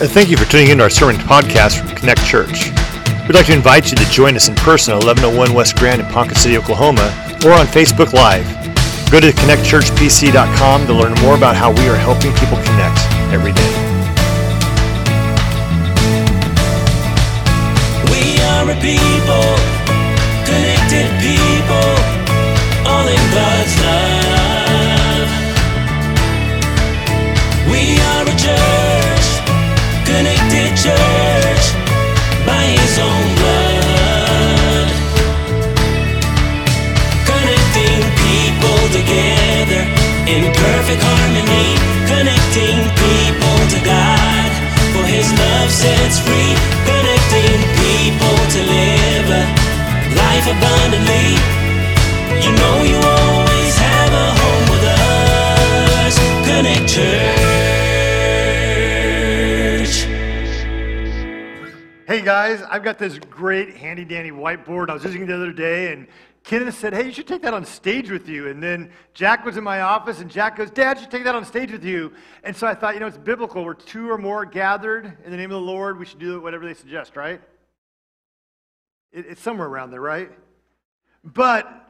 and thank you for tuning in to our sermon podcast from Connect Church. We'd like to invite you to join us in person at 1101 West Grand in Ponca City, Oklahoma, or on Facebook Live. Go to connectchurchpc.com to learn more about how we are helping people connect every day. People, connected people, all in God's love. We are a church, connected church, by His own blood. Connecting people together in perfect harmony, connecting people to God, for His love sets free, connecting people to live a life abundantly. You know you always have a home with us. Connect Church. Hey guys, I've got this great handy dandy whiteboard. I was using it the other day and Kenneth said, hey, you should take that on stage with you. And then Jack was in my office, and Jack goes, Dad, you should take that on stage with you. And so I thought, you know, it's biblical. We're two or more gathered in the name of the Lord. We should do whatever they suggest, right? It's somewhere around there, right? But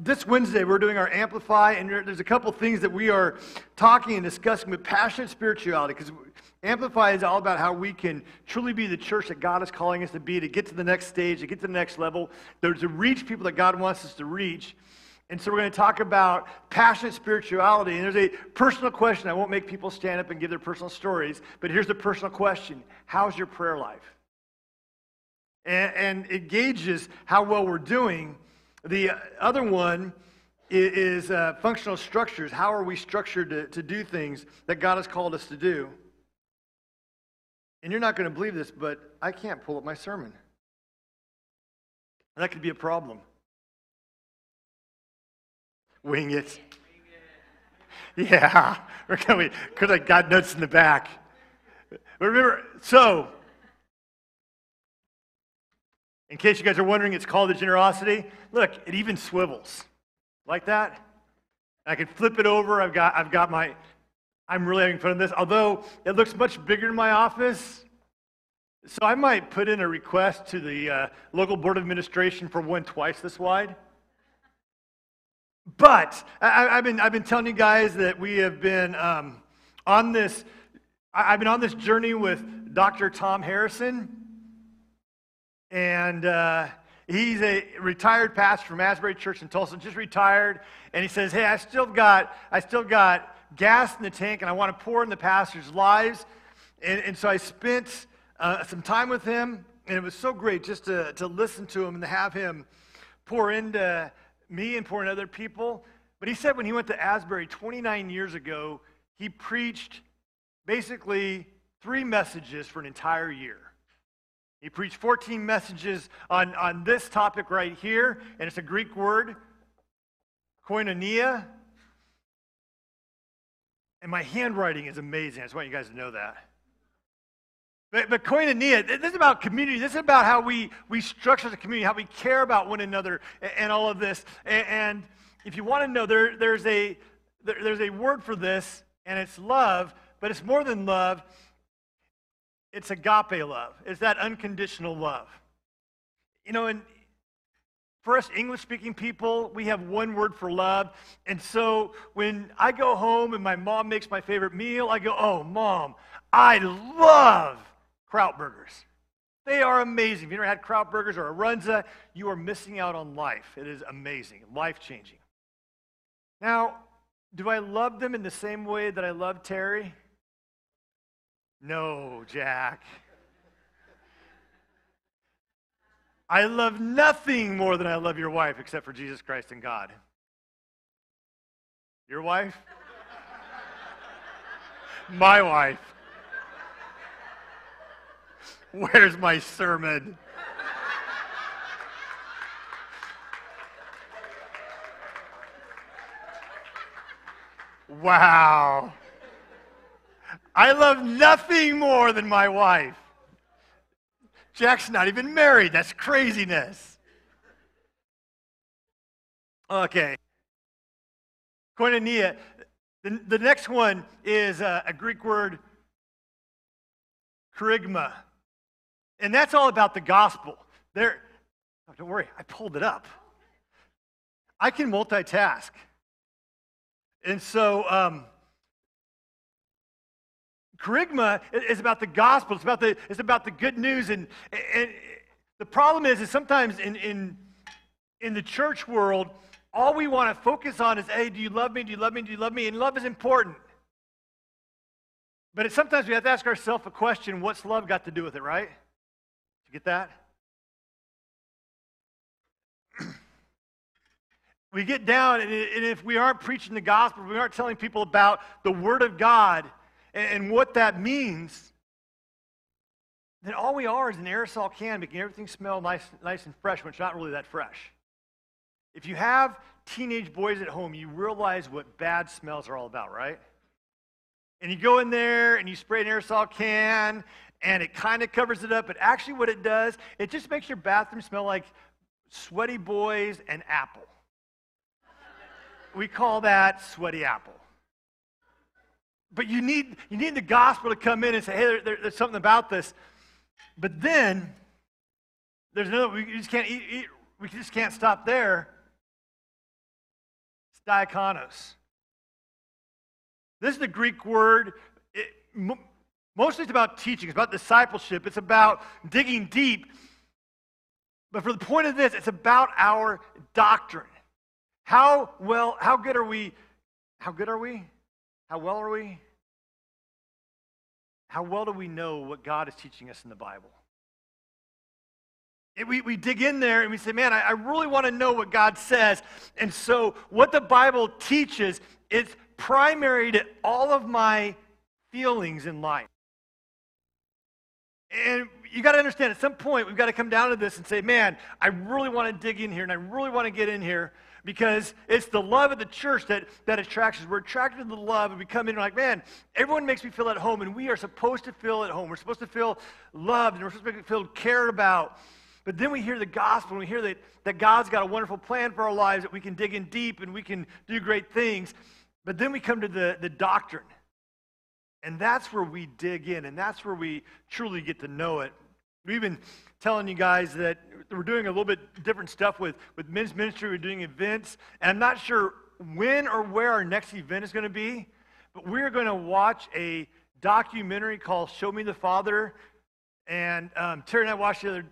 this Wednesday, we're doing our Amplify, and there's a couple things that we are talking and discussing with passionate spirituality, because Amplify is all about how we can truly be the church that God is calling us to be, to get to the next stage, to get to the next level, to reach people that God wants us to reach. And so we're going to talk about passionate spirituality. And there's a personal question. I won't make people stand up and give their personal stories, but here's the personal question. How's your prayer life? And it gauges how well we're doing. The other one is functional structures. How are we structured to do things that God has called us to do? And you're not going to believe this, but I can't pull up my sermon. And that could be a problem. Wing it. Yeah. Because I got notes in the back. But remember, so, in case you guys are wondering, it's called the generosity. Look, it even swivels. Like that? I can flip it over. I've got my... I'm really having fun with this, although it looks much bigger in my office. So I might put in a request to the local board of administration for one twice this wide. But I've been telling you guys that we have been on this. I've been on this journey with Dr. Tom Harrison, and he's a retired pastor from Asbury Church in Tulsa, just retired, and he says, "Hey, I still got gas in the tank, and I want to pour in the pastors' lives." And so I spent some time with him, and it was so great just to listen to him and to have him pour into me and pour into other people. But he said when he went to Asbury 29 years ago, he preached basically 3 messages for an entire year. He preached 14 messages on this topic right here, and it's a Greek word, koinonia. And my handwriting is amazing. I just want you guys to know that. But koinonia, this is about community. This is about how we structure the community, how we care about one another, and all of this. And if you want to know, there's a word for this, and it's love. But it's more than love. It's agape love. It's that unconditional love. You know, and for us English-speaking people, we have one word for love. And so when I go home and my mom makes my favorite meal, I go, oh, Mom, I love Krautburgers. They are amazing. If you've never had Krautburgers or Arunza, you are missing out on life. It is amazing, life-changing. Now, do I love them in the same way that I love Terry? No, Jack. I love nothing more than I love your wife except for Jesus Christ and God. Your wife? My wife. Where's my sermon? Wow. I love nothing more than my wife. Jack's not even married. That's craziness. Okay. Koinonia. The next one is a Greek word, kerygma. And that's all about the gospel. There, oh, don't worry, I pulled it up. I can multitask. And so, kerygma is about the gospel. It's about the good news. And the problem is sometimes in the church world, all we want to focus on is, hey, do you love me? Do you love me? Do you love me? And love is important. But sometimes we have to ask ourselves a question, what's love got to do with it, right? You get that? We get down, and if we aren't preaching the gospel, we aren't telling people about the Word of God and what that means, then all we are is an aerosol can making everything smell nice and fresh when it's not really that fresh. If you have teenage boys at home, you realize what bad smells are all about, right? And you go in there and you spray an aerosol can, and it kind of covers it up, but actually what it does, it just makes your bathroom smell like sweaty boys and apple. We call that sweaty apple. But you need the gospel to come in and say, hey, there's something about this. But then there's another. We just can't stop there. It's diakonos. This is the Greek word. Mostly it's about teaching. It's about discipleship. It's about digging deep. But for the point of this, it's about our doctrine. How good are we? How good are we? How well are we? How well do we know what God is teaching us in the Bible? We dig in there and we say, man, I really want to know what God says. And so what the Bible teaches is primary to all of my feelings in life. And you got to understand, at some point, we've got to come down to this and say, man, I really want to dig in here and I really want to get in here. Because it's the love of the church that attracts us. We're attracted to the love, and we come in and we're like, man, everyone makes me feel at home, and we are supposed to feel at home. We're supposed to feel loved, and we're supposed to feel cared about. But then we hear the gospel, and we hear that God's got a wonderful plan for our lives, that we can dig in deep, and we can do great things. But then we come to the doctrine, and that's where we dig in, and that's where we truly get to know it. We've been telling you guys that we're doing a little bit different stuff with men's ministry. We're doing events, and I'm not sure when or where our next event is going to be, but we're going to watch a documentary called Show Me the Father, and Terry and I watched it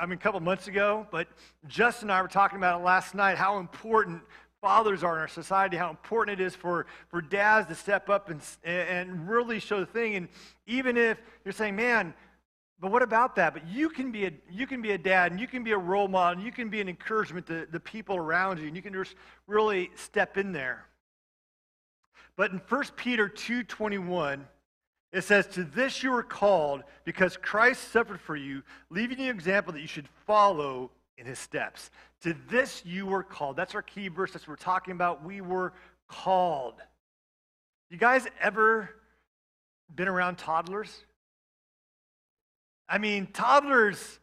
a couple months ago, but Justin and I were talking about it last night, how important fathers are in our society, how important it is for dads to step up and really show the thing. And even if you're saying, man, but what about that? But you can be a dad, and you can be a role model, and you can be an encouragement to the people around you, and you can just really step in there. But in 1 Peter 2:21, it says, "To this you were called, because Christ suffered for you, leaving you an example that you should follow in his steps." To this you were called. That's our key verse. That's what we're talking about. We were called. You guys ever been around toddlers? I mean, toddlers,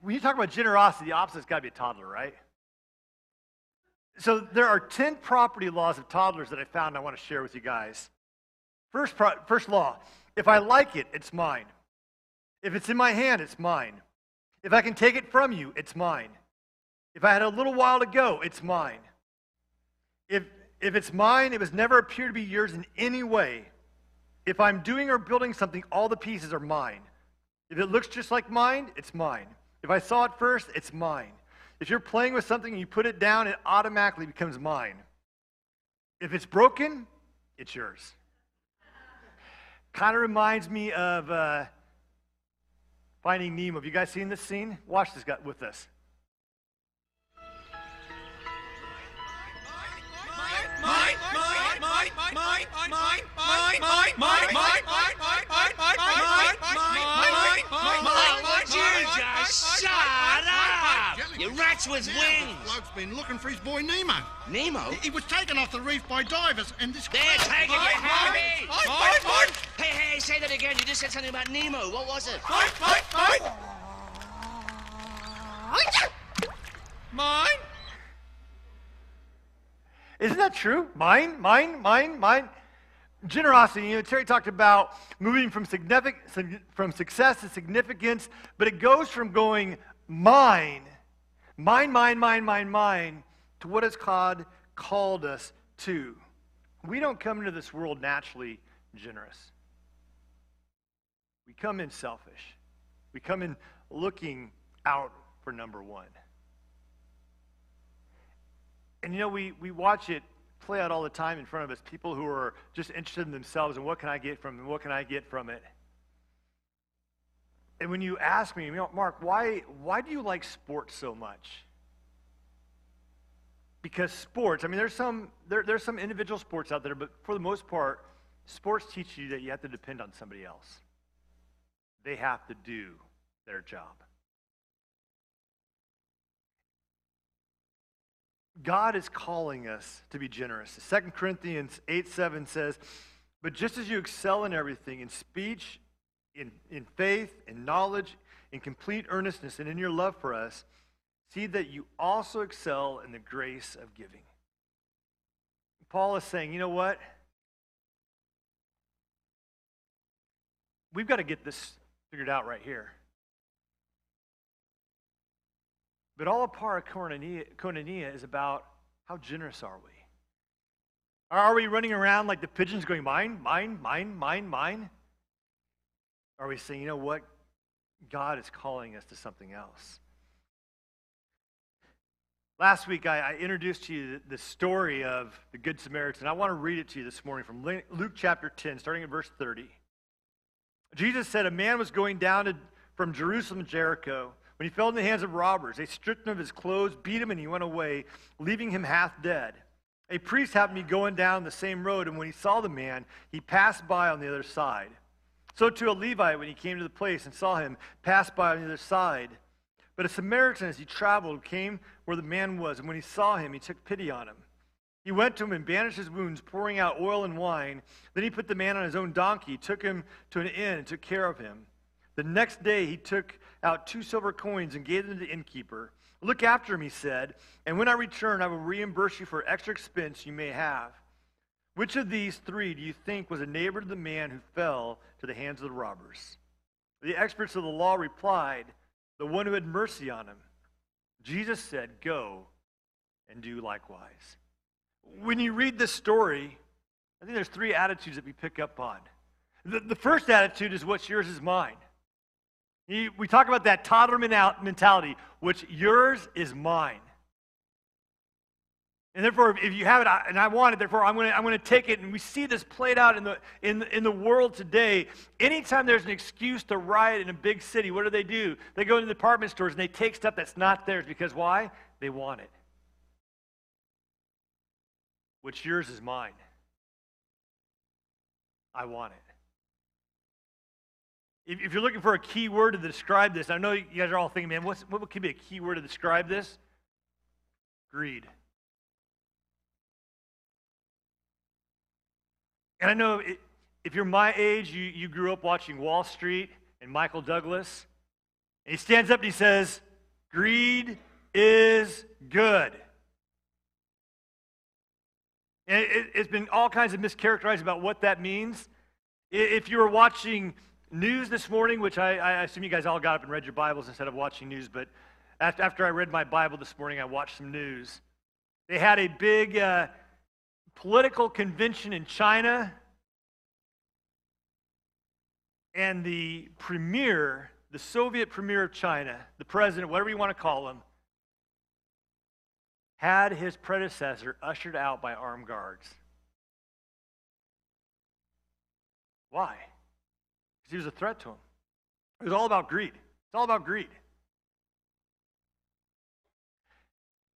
when you talk about generosity, the opposite's got to be a toddler, right? So there are 10 property laws of toddlers that I found I want to share with you guys. First law, if I like it, it's mine. If it's in my hand, it's mine. If I can take it from you, it's mine. If I had a little while to go, it's mine. If it's mine, it was never appeared to be yours in any way. If I'm doing or building something, all the pieces are mine. If it looks just like mine, it's mine. If I saw it first, it's mine. If you're playing with something and you put it down, it automatically becomes mine. If it's broken, it's yours. Kind of reminds me of Finding Nemo. Have you guys seen this scene? Watch this guy with us. Shut up! You rats with wings! The bloke's been looking for his boy Nemo. Nemo? He was taken off the reef by divers and this... They're taking you, Harry! Hey, say that again. You just said something about Nemo. What was it? Mine? Isn't that true? Mine, mine, mine, mine. Generosity, Terry talked about moving from success to significance, but it goes from going mine, to what has God called us to. We don't come into this world naturally generous. We come in selfish. We come in looking out for number one. And we watch it play out all the time in front of us, people who are just interested in themselves and what can I get from it, what can I get from it. And when you ask me, Mark, why do you like sports so much? Because sports, there's some individual sports out there, but for the most part, sports teach you that you have to depend on somebody else. They have to do their job. God is calling us to be generous. 2 Corinthians 8:7 says, but just as you excel in everything, in speech, in faith, in knowledge, in complete earnestness, and in your love for us, see that you also excel in the grace of giving. Paul is saying, what? We've got to get this figured out right here. But all a part of koinonia is about how generous are we? Are we running around like the pigeons going, mine? Are we saying, what? God is calling us to something else. Last week, I introduced to you the story of the Good Samaritan. I want to read it to you this morning from Luke chapter 10, starting at verse 30. Jesus said, a man was going down from Jerusalem to Jericho when he fell in the hands of robbers. They stripped him of his clothes, beat him, and he went away, leaving him half dead. A priest happened to be going down the same road, and when he saw the man, he passed by on the other side. So too a Levite, when he came to the place and saw him, passed by on the other side. But a Samaritan, as he traveled, came where the man was, and when he saw him, he took pity on him. He went to him and bandaged his wounds, pouring out oil and wine. Then he put the man on his own donkey, took him to an inn, and took care of him. The next day he took out 2 silver coins and gave them to the innkeeper. Look after him, he said, and when I return, I will reimburse you for extra expense you may have. Which of these 3 do you think was a neighbor to the man who fell to the hands of the robbers? The experts of the law replied, the one who had mercy on him. Jesus said, go and do likewise. When you read this story, I think there's 3 attitudes that we pick up on. The first attitude is what's yours is mine. We talk about that toddler mentality, what's yours is mine. And therefore, if you have it and I want it, therefore I'm going to take it. And we see this played out in the world today. Anytime there's an excuse to riot in a big city, what do? They go into department stores and they take stuff that's not theirs because why? They want it. What's yours is mine. I want it. If you're looking for a key word to describe this, I know you guys are all thinking, man, what could be a key word to describe this? Greed. And I know if you're my age, you grew up watching Wall Street and Michael Douglas. And he stands up and he says, greed is good. And it's been all kinds of mischaracterized about what that means. If you were watching news this morning, which I assume you guys all got up and read your Bibles instead of watching news, but after I read my Bible this morning, I watched some news. They had a big political convention in China, and the premier, the Soviet premier of China, the president, whatever you want to call him, had his predecessor ushered out by armed guards. Why? Because he was a threat to him. It was all about greed. It's all about greed.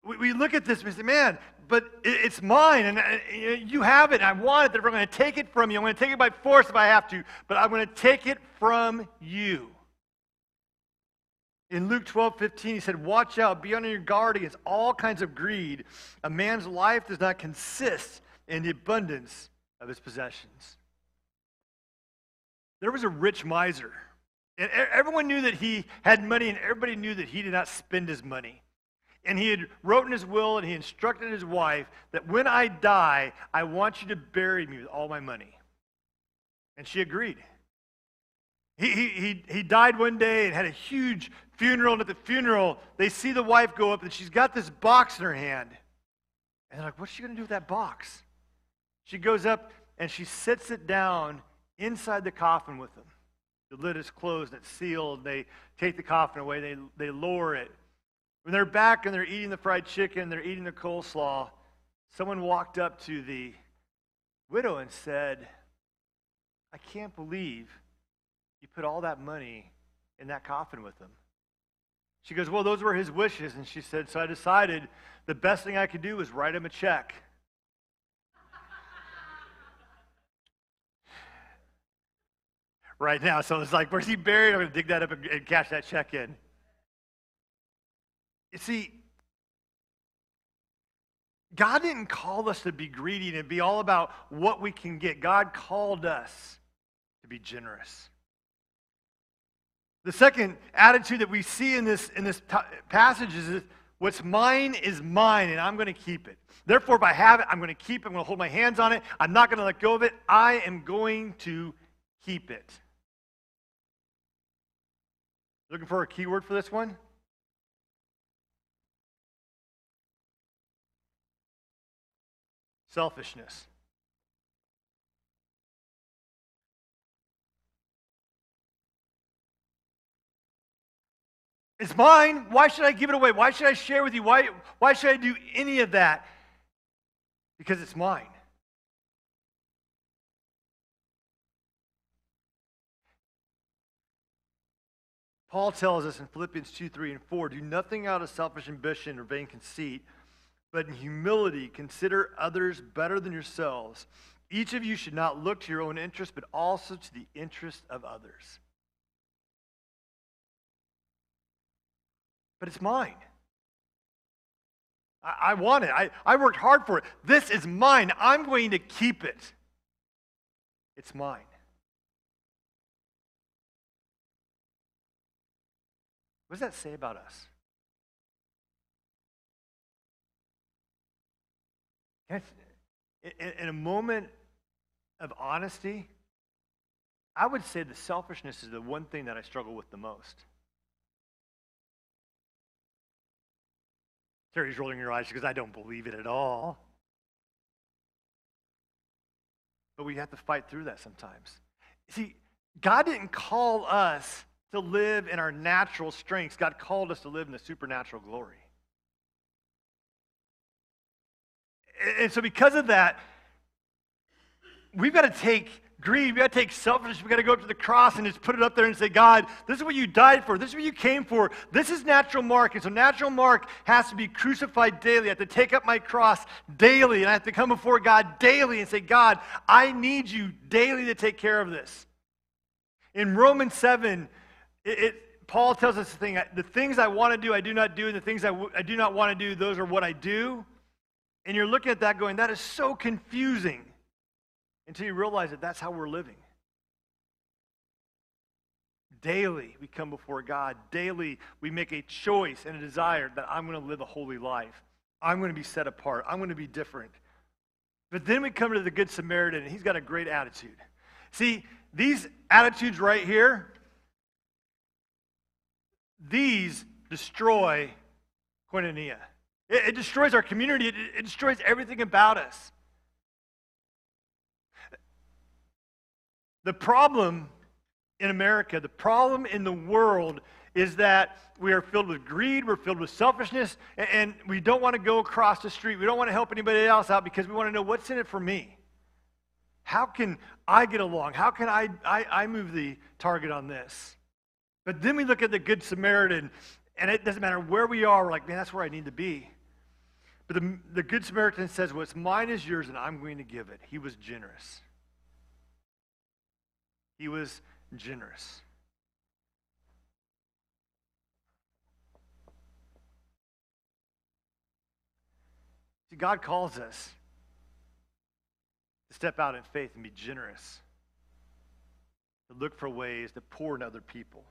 We look at this and we say, man, but it's mine, and you have it, and I want it, therefore I'm going to take it from you. I'm going to take it by force if I have to, but I'm going to take it from you. In Luke 12:15, he said, watch out, be on your guard against all kinds of greed. A man's life does not consist in the abundance of his possessions. There was a rich miser, and everyone knew that he had money, and everybody knew that he did not spend his money. And he had wrote in his will, and he instructed his wife that when I die, I want you to bury me with all my money. And she agreed. He died one day and had a huge funeral, and at the funeral, they see the wife go up, and she's got this box in her hand. And they're like, what's she going to do with that box? She goes up, and she sits it down inside the coffin with them. The lid is closed, it's sealed. They take the coffin away, they lower it. When they're back and they're eating the fried chicken, they're eating the coleslaw, someone walked up to the widow and said, I can't believe you put all that money in that coffin with him. She goes, well, those were his wishes. And she said, so I decided the best thing I could do was write him a check. Right now. So it's like, where's he buried? I'm going to dig that up and cash that check in. You see, God didn't call us to be greedy and be all about what we can get. God called us to be generous. The second attitude that we see in this passage is what's mine is mine, and I'm going to keep it. Therefore, if I have it, I'm going to keep it. I'm going to hold my hands on it. I'm not going to let go of it. I am going to keep it. Looking for a keyword for this one? Selfishness. It's mine. Why should I give it away? Why should I share with you? Why should I do any of that? Because it's mine. Paul tells us in Philippians 2:3 and 4, do nothing out of selfish ambition or vain conceit, but in humility consider others better than yourselves. Each of you should not look to your own interest, but also to the interest of others. But it's mine. I want it. I worked hard for it. This is mine. I'm going to keep it. It's mine. What does that say about us? In a moment of honesty, I would say the selfishness is the one thing that I struggle with the most. Terry's rolling her eyes because I don't believe it at all. But we have to fight through that sometimes. See, God didn't call us to live in our natural strengths. God called us to live in the supernatural glory. And so because of that, we've got to take greed, we've got to take selfishness, we've got to go up to the cross and just put it up there and say, God, this is what you died for, this is what you came for, this is natural Mark. And so natural Mark has to be crucified daily. I have to take up my cross daily, and I have to come before God daily and say, God, I need you daily to take care of this. In Romans 7, Paul tells us the things I want to do, I do not do, and the things I do not want to do, those are what I do. And you're looking at that going, that is so confusing, until you realize that that's how we're living. Daily we come before God. Daily we make a choice and a desire that I'm going to live a holy life. I'm going to be set apart. I'm going to be different. But then we come to the Good Samaritan, and he's got a great attitude. See, these attitudes right here, these destroy koinonia. It destroys our community. It destroys everything about us. The problem in America, the problem in the world, is that we are filled with greed, we're filled with selfishness, and we don't want to go across the street. We don't want to help anybody else out because we want to know what's in it for me. How can I get along? How can I move the target on this? But then we look at the Good Samaritan, and it doesn't matter where we are, we're like, man, that's where I need to be. But the Good Samaritan says, what's mine is yours, and I'm going to give it. He was generous. He was generous. See, God calls us to step out in faith and be generous, to look for ways to pour in other people.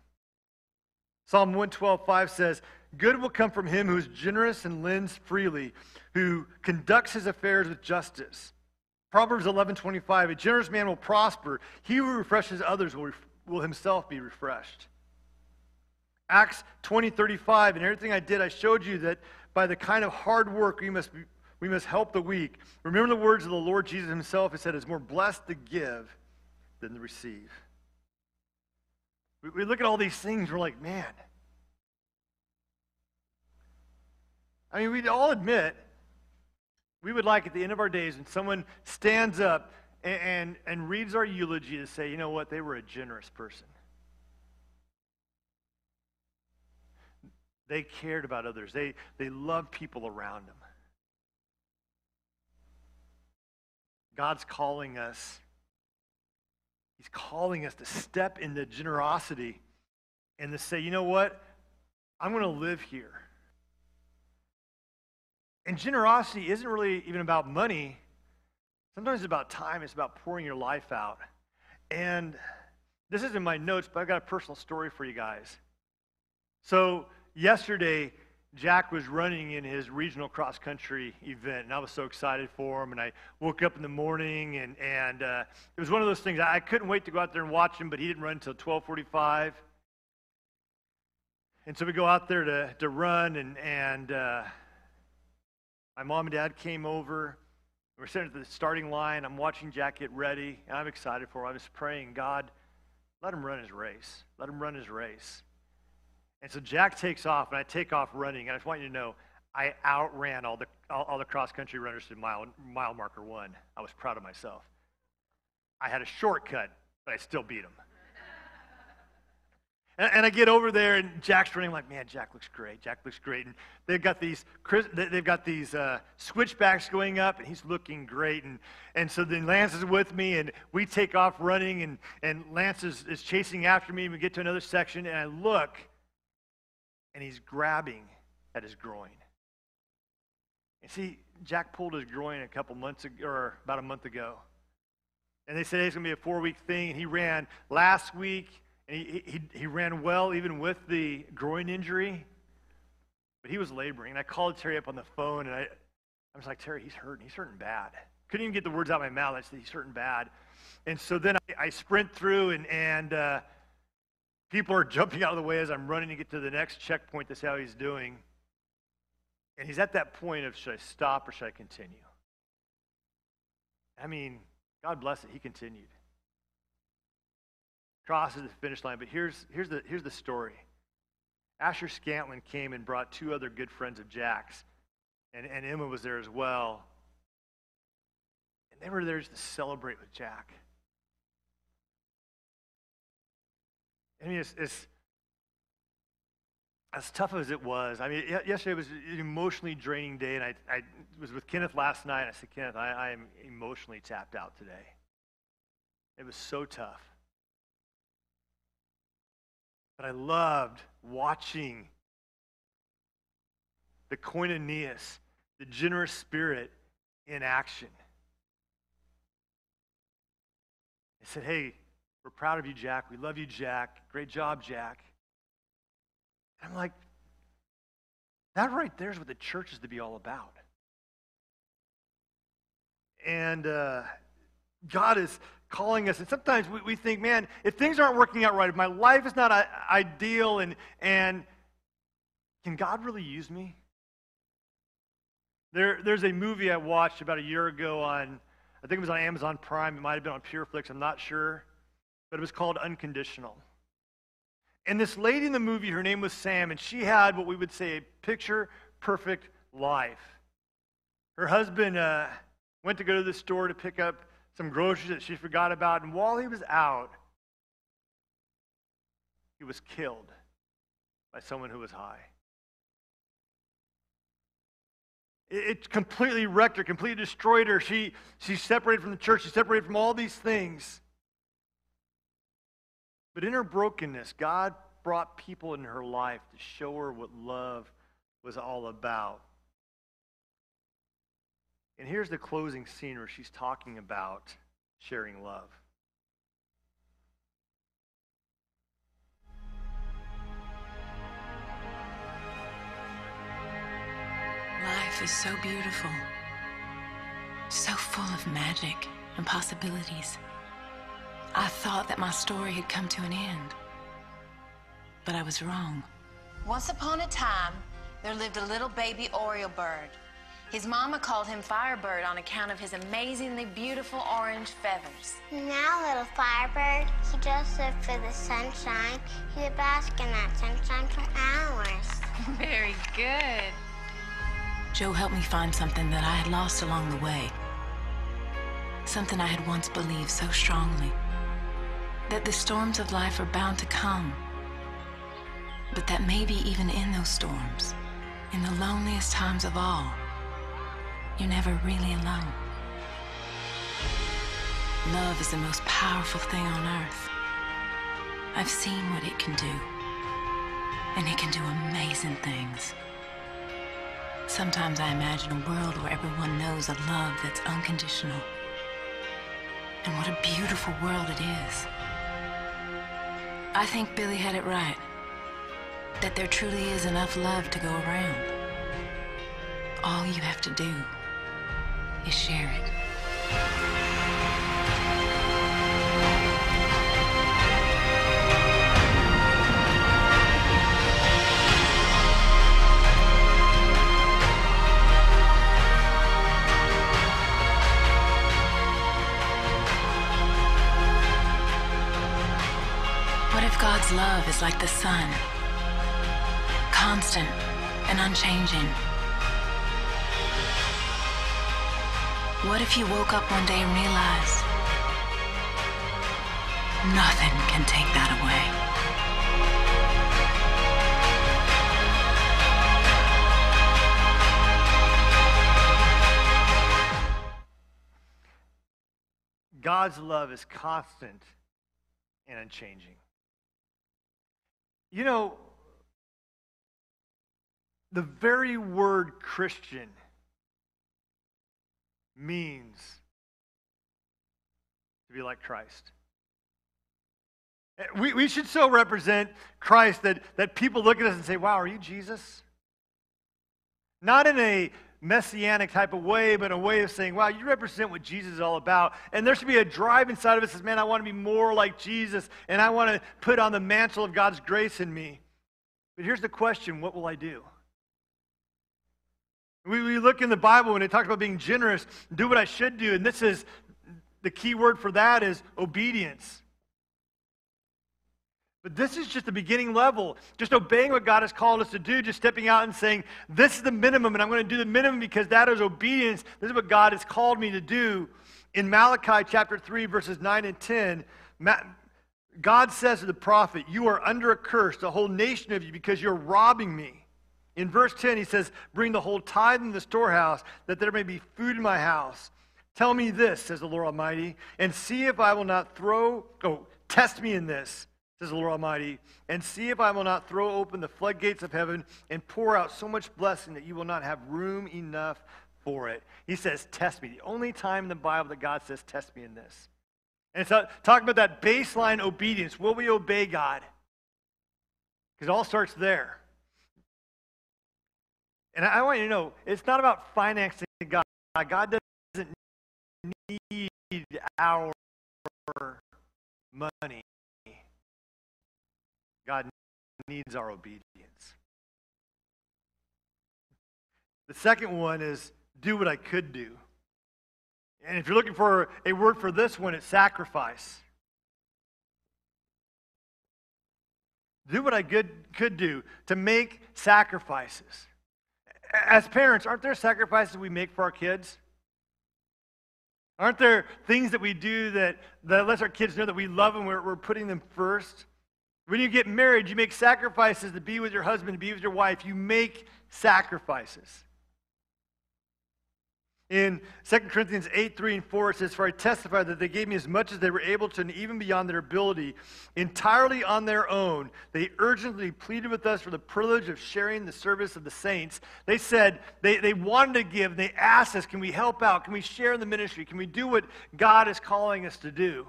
Psalm 112:5 says, good will come from him who is generous and lends freely, who conducts his affairs with justice. Proverbs 11:25, a generous man will prosper. He who refreshes others will himself be refreshed. Acts 20:35, in everything I did, I showed you that by the kind of hard work we must help the weak. Remember the words of the Lord Jesus himself. He said, it's more blessed to give than to receive. We look at all these things, we're like, man. I mean, we all admit we would like at the end of our days when someone stands up and reads our eulogy to say, you know what, they were a generous person. They cared about others. They loved people around them. God's calling us. He's calling us to step into generosity and to say, you know what? I'm going to live here. And generosity isn't really even about money. Sometimes it's about time. It's about pouring your life out. And this is in my notes, but I've got a personal story for you guys. So yesterday, Jack was running in his regional cross-country event, and I was so excited for him, and I woke up in the morning, and it was one of those things. I couldn't wait to go out there and watch him, but he didn't run until 12:45. And so we go out there to run, and my mom and dad came over. We're sitting at the starting line. I'm watching Jack get ready, and I'm excited for him. I was praying, God, let him run his race. Let him run his race. And so Jack takes off, and I take off running. And I just want you to know, I outran all the cross-country runners to mile marker one. I was proud of myself. I had a shortcut, but I still beat him. And I get over there, and Jack's running. I'm like, man, Jack looks great. Jack looks great. And they've got these switchbacks going up, and he's looking great. And so then Lance is with me, and we take off running, and Lance is chasing after me. And we get to another section, and I look. And he's grabbing at his groin. And see, Jack pulled his groin about a month ago. And they said, hey, it's going to be a 4-week thing. And he ran last week, and he ran well even with the groin injury. But he was laboring. And I called Terry up on the phone, and I was like, Terry, he's hurting. He's hurting bad. Couldn't even get the words out of my mouth. I said, he's hurting bad. And so then I sprint through, and people are jumping out of the way as I'm running to get to the next checkpoint to see how he's doing. And he's at that point of, should I stop or should I continue? I mean, God bless it, he continued. Crosses the finish line, but here's the story. Asher Scantlin came and brought two other good friends of Jack's, and Emma was there as well. And they were there just to celebrate with Jack. I mean, it's as tough as it was. I mean, yesterday was an emotionally draining day, and I was with Kenneth last night, and I said, Kenneth, I am emotionally tapped out today. It was so tough. But I loved watching the koinonia, the generous spirit, in action. I said, hey, we're proud of you, Jack. We love you, Jack. Great job, Jack. And I'm like, that right there is what the church is to be all about. And God is calling us. And sometimes we think, man, if things aren't working out right, if my life is not ideal, and can God really use me? There's a movie I watched about a year ago I think it was on Amazon Prime. It might have been on Pureflix. I'm not sure. But it was called Unconditional. And this lady in the movie, her name was Sam, and she had what we would say a picture-perfect life. Her husband went to go to the store to pick up some groceries that she forgot about, and while he was out, he was killed by someone who was high. It completely wrecked her, completely destroyed her. She separated from the church. She separated from all these things. But in her brokenness, God brought people in her life to show her what love was all about. And here's the closing scene where she's talking about sharing love. Life is so beautiful. so full of magic and possibilities. I thought that my story had come to an end, but I was wrong. Once upon a time, there lived a little baby oriole bird. His mama called him Firebird on account of his amazingly beautiful orange feathers. Now, little Firebird, he just lived for the sunshine. He would bask in that sunshine for hours. Very good. Joe helped me find something that I had lost along the way. Something I had once believed so strongly. That the storms of life are bound to come. But that maybe even in those storms, in the loneliest times of all, you're never really alone. Love is the most powerful thing on earth. I've seen what it can do, and it can do amazing things. Sometimes I imagine a world where everyone knows a love that's unconditional. And what a beautiful world it is. I think Billy had it right, that there truly is enough love to go around. All you have to do is share it. What if God's love is like the sun, constant and unchanging? What if you woke up one day and realized nothing can take that away? God's love is constant and unchanging. You know, the very word Christian means to be like Christ. We should so represent Christ that people look at us and say, wow, are you Jesus? Not in a messianic type of way, but a way of saying, wow, you represent what Jesus is all about. And there should be a drive inside of us that says, man, I want to be more like Jesus, and I want to put on the mantle of God's grace in me. But here's the question, what will I do? We look in the Bible when it talks about being generous, do what I should do, and this is, the key word for that is obedience. But this is just the beginning level, just obeying what God has called us to do, just stepping out and saying, this is the minimum, and I'm going to do the minimum because that is obedience. This is what God has called me to do. In Malachi chapter 3, verses 9 and 10, God says to the prophet, you are under a curse, the whole nation of you, because you're robbing me. In verse 10, he says, bring the whole tithe in the storehouse, that there may be food in my house. Tell me this, says the Lord Almighty, and see if I will not test me in this, says the Lord Almighty, and see if I will not throw open the floodgates of heaven and pour out so much blessing that you will not have room enough for it. He says, test me. The only time in the Bible that God says, test me in this. And so, talking about that baseline obedience, will we obey God? Because it all starts there. And I want you to know, it's not about financing God. God doesn't need our money. God needs our obedience. The second one is, do what I could do. And if you're looking for a word for this one, it's sacrifice. Do what I could do to make sacrifices. As parents, aren't there sacrifices we make for our kids? Aren't there things that we do that lets our kids know that we love them, we're putting them first? When you get married, you make sacrifices to be with your husband, to be with your wife. You make sacrifices. In 2 Corinthians 8, 3, and 4, it says, for I testify that they gave me as much as they were able to, and even beyond their ability, entirely on their own. They urgently pleaded with us for the privilege of sharing the service of the saints. They said they wanted to give, and they asked us, can we help out? Can we share in the ministry? Can we do what God is calling us to do?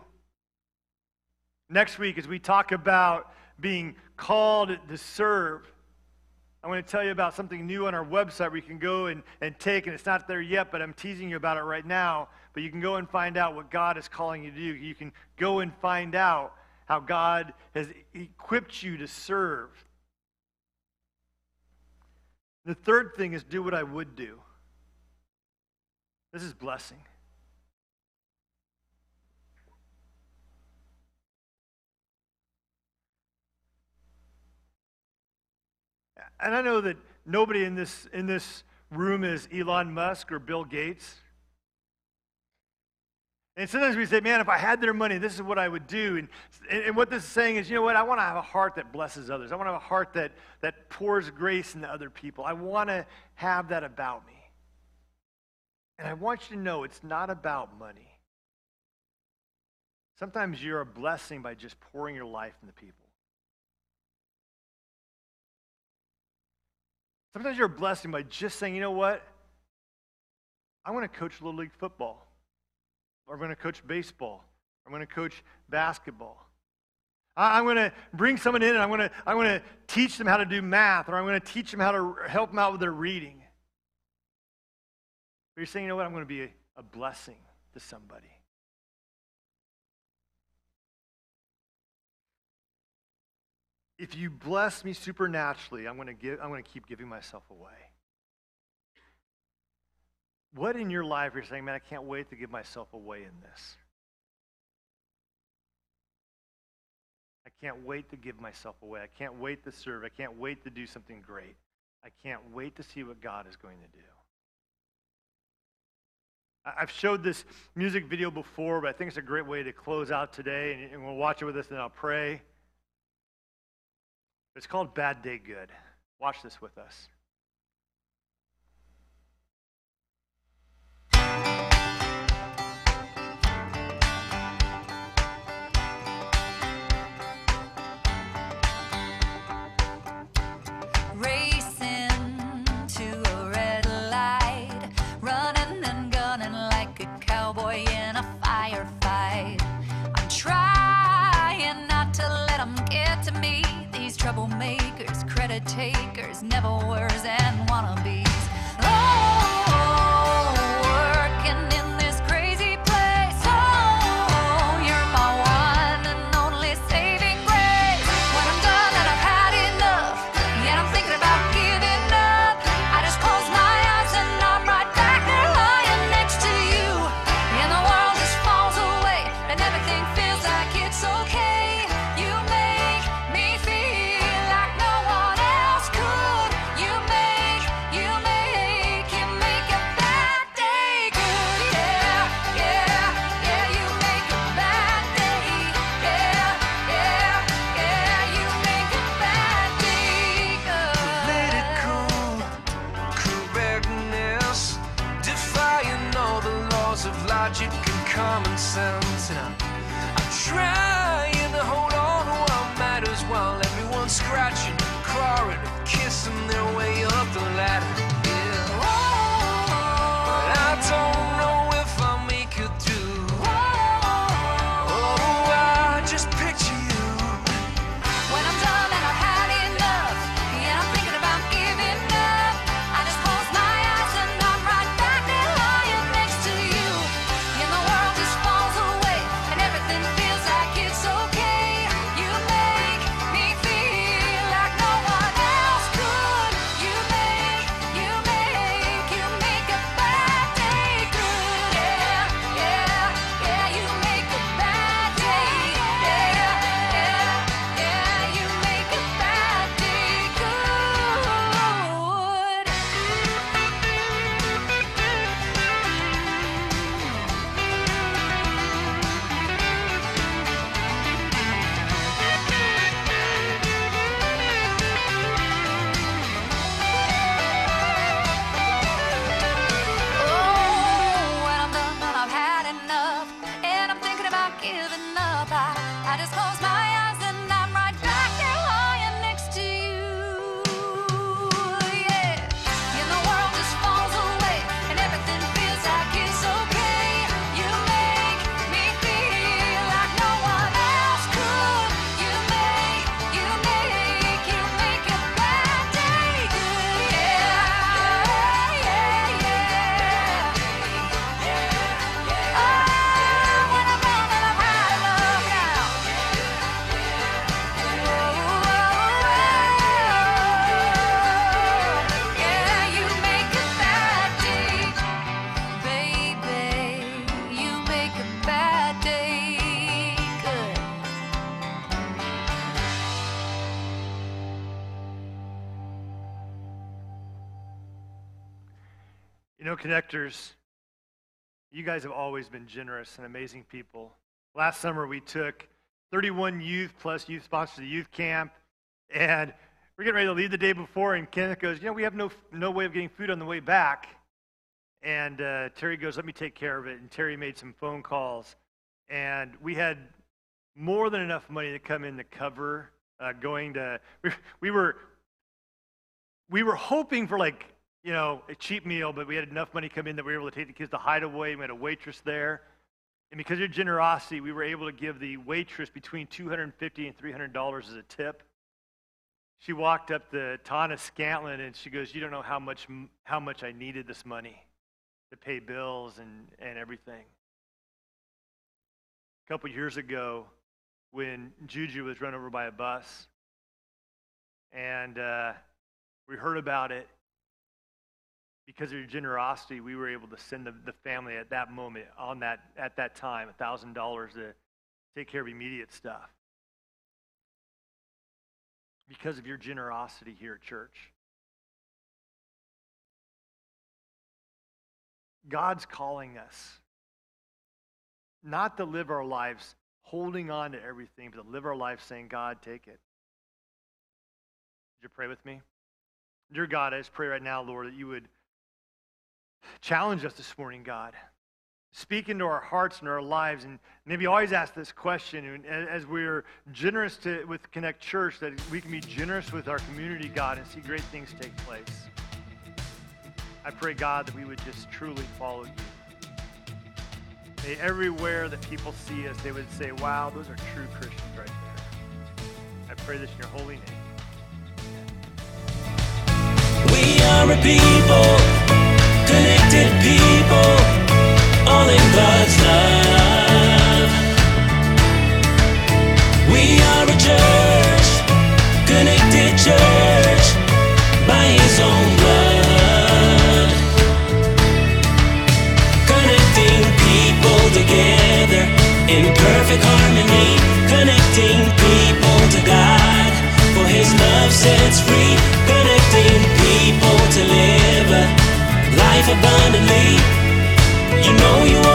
Next week, as we talk about being called to serve, I want to tell you about something new on our website where you can go and take, and it's not there yet, but I'm teasing you about it right now, but you can go and find out what God is calling you to do. You can go and find out how God has equipped you to serve. The third thing is do what I would do. This is blessing. And I know that nobody in this room is Elon Musk or Bill Gates. And sometimes we say, man, if I had their money, this is what I would do. And what this is saying is, you know what? I want to have a heart that blesses others. I want to have a heart that pours grace into other people. I want to have that about me. And I want you to know it's not about money. Sometimes you're a blessing by just pouring your life into people. Sometimes you're a blessing by just saying, you know what? I want to coach Little League football. Or I'm going to coach baseball. I'm going to coach basketball. I'm going to bring someone in and I'm going to teach them how to do math, or I'm going to teach them how to help them out with their reading. But you're saying, you know what? I'm going to be a blessing to somebody. If you bless me supernaturally, I'm going to keep giving myself away. What in your life are you saying, man, I can't wait to give myself away in this? I can't wait to give myself away. I can't wait to serve. I can't wait to do something great. I can't wait to see what God is going to do. I've showed this music video before, but I think it's a great way to close out today, and we'll watch it with us, and I'll pray. It's called Bad Day Good. Watch this with us. Troublemakers, credit takers, never worse and wannabes. You know, connectors, you guys have always been generous and amazing people. Last summer, we took 31 youth plus youth sponsors to the youth camp, and we're getting ready to leave the day before, and Kenneth goes, you know, we have no way of getting food on the way back. And Terry goes, let me take care of it. And Terry made some phone calls, and we had more than enough money to come in to cover going to, we were hoping for, like, you know, a cheap meal, but we had enough money come in that we were able to take the kids to Hideaway. We had a waitress there. And because of your generosity, we were able to give the waitress between $250 and $300 as a tip. She walked up to Tana Scantlin, and she goes, you don't know how much I needed this money to pay bills and everything. A couple years ago, when Juju was run over by a bus, and we heard about it, because of your generosity, we were able to send the family at that moment, at that time, $1,000 to take care of immediate stuff. Because of your generosity here at church. God's calling us not to live our lives holding on to everything, but to live our lives saying, God, take it. Would you pray with me? Dear God, I just pray right now, Lord, that you would challenge us this morning, God. Speak into our hearts and our lives, and maybe always ask this question, and as we're generous with Connect Church, that we can be generous with our community, God, and see great things take place. I pray, God, that we would just truly follow you. May everywhere that people see us, they would say, wow, those are true Christians right there. I pray this in your holy name. We are a people, connected people, all in God's love. We are a church, connected church, by His own blood, connecting people together in perfect harmony, connecting people to God, for His love sets free, connecting people to live a life abundantly. You know you are.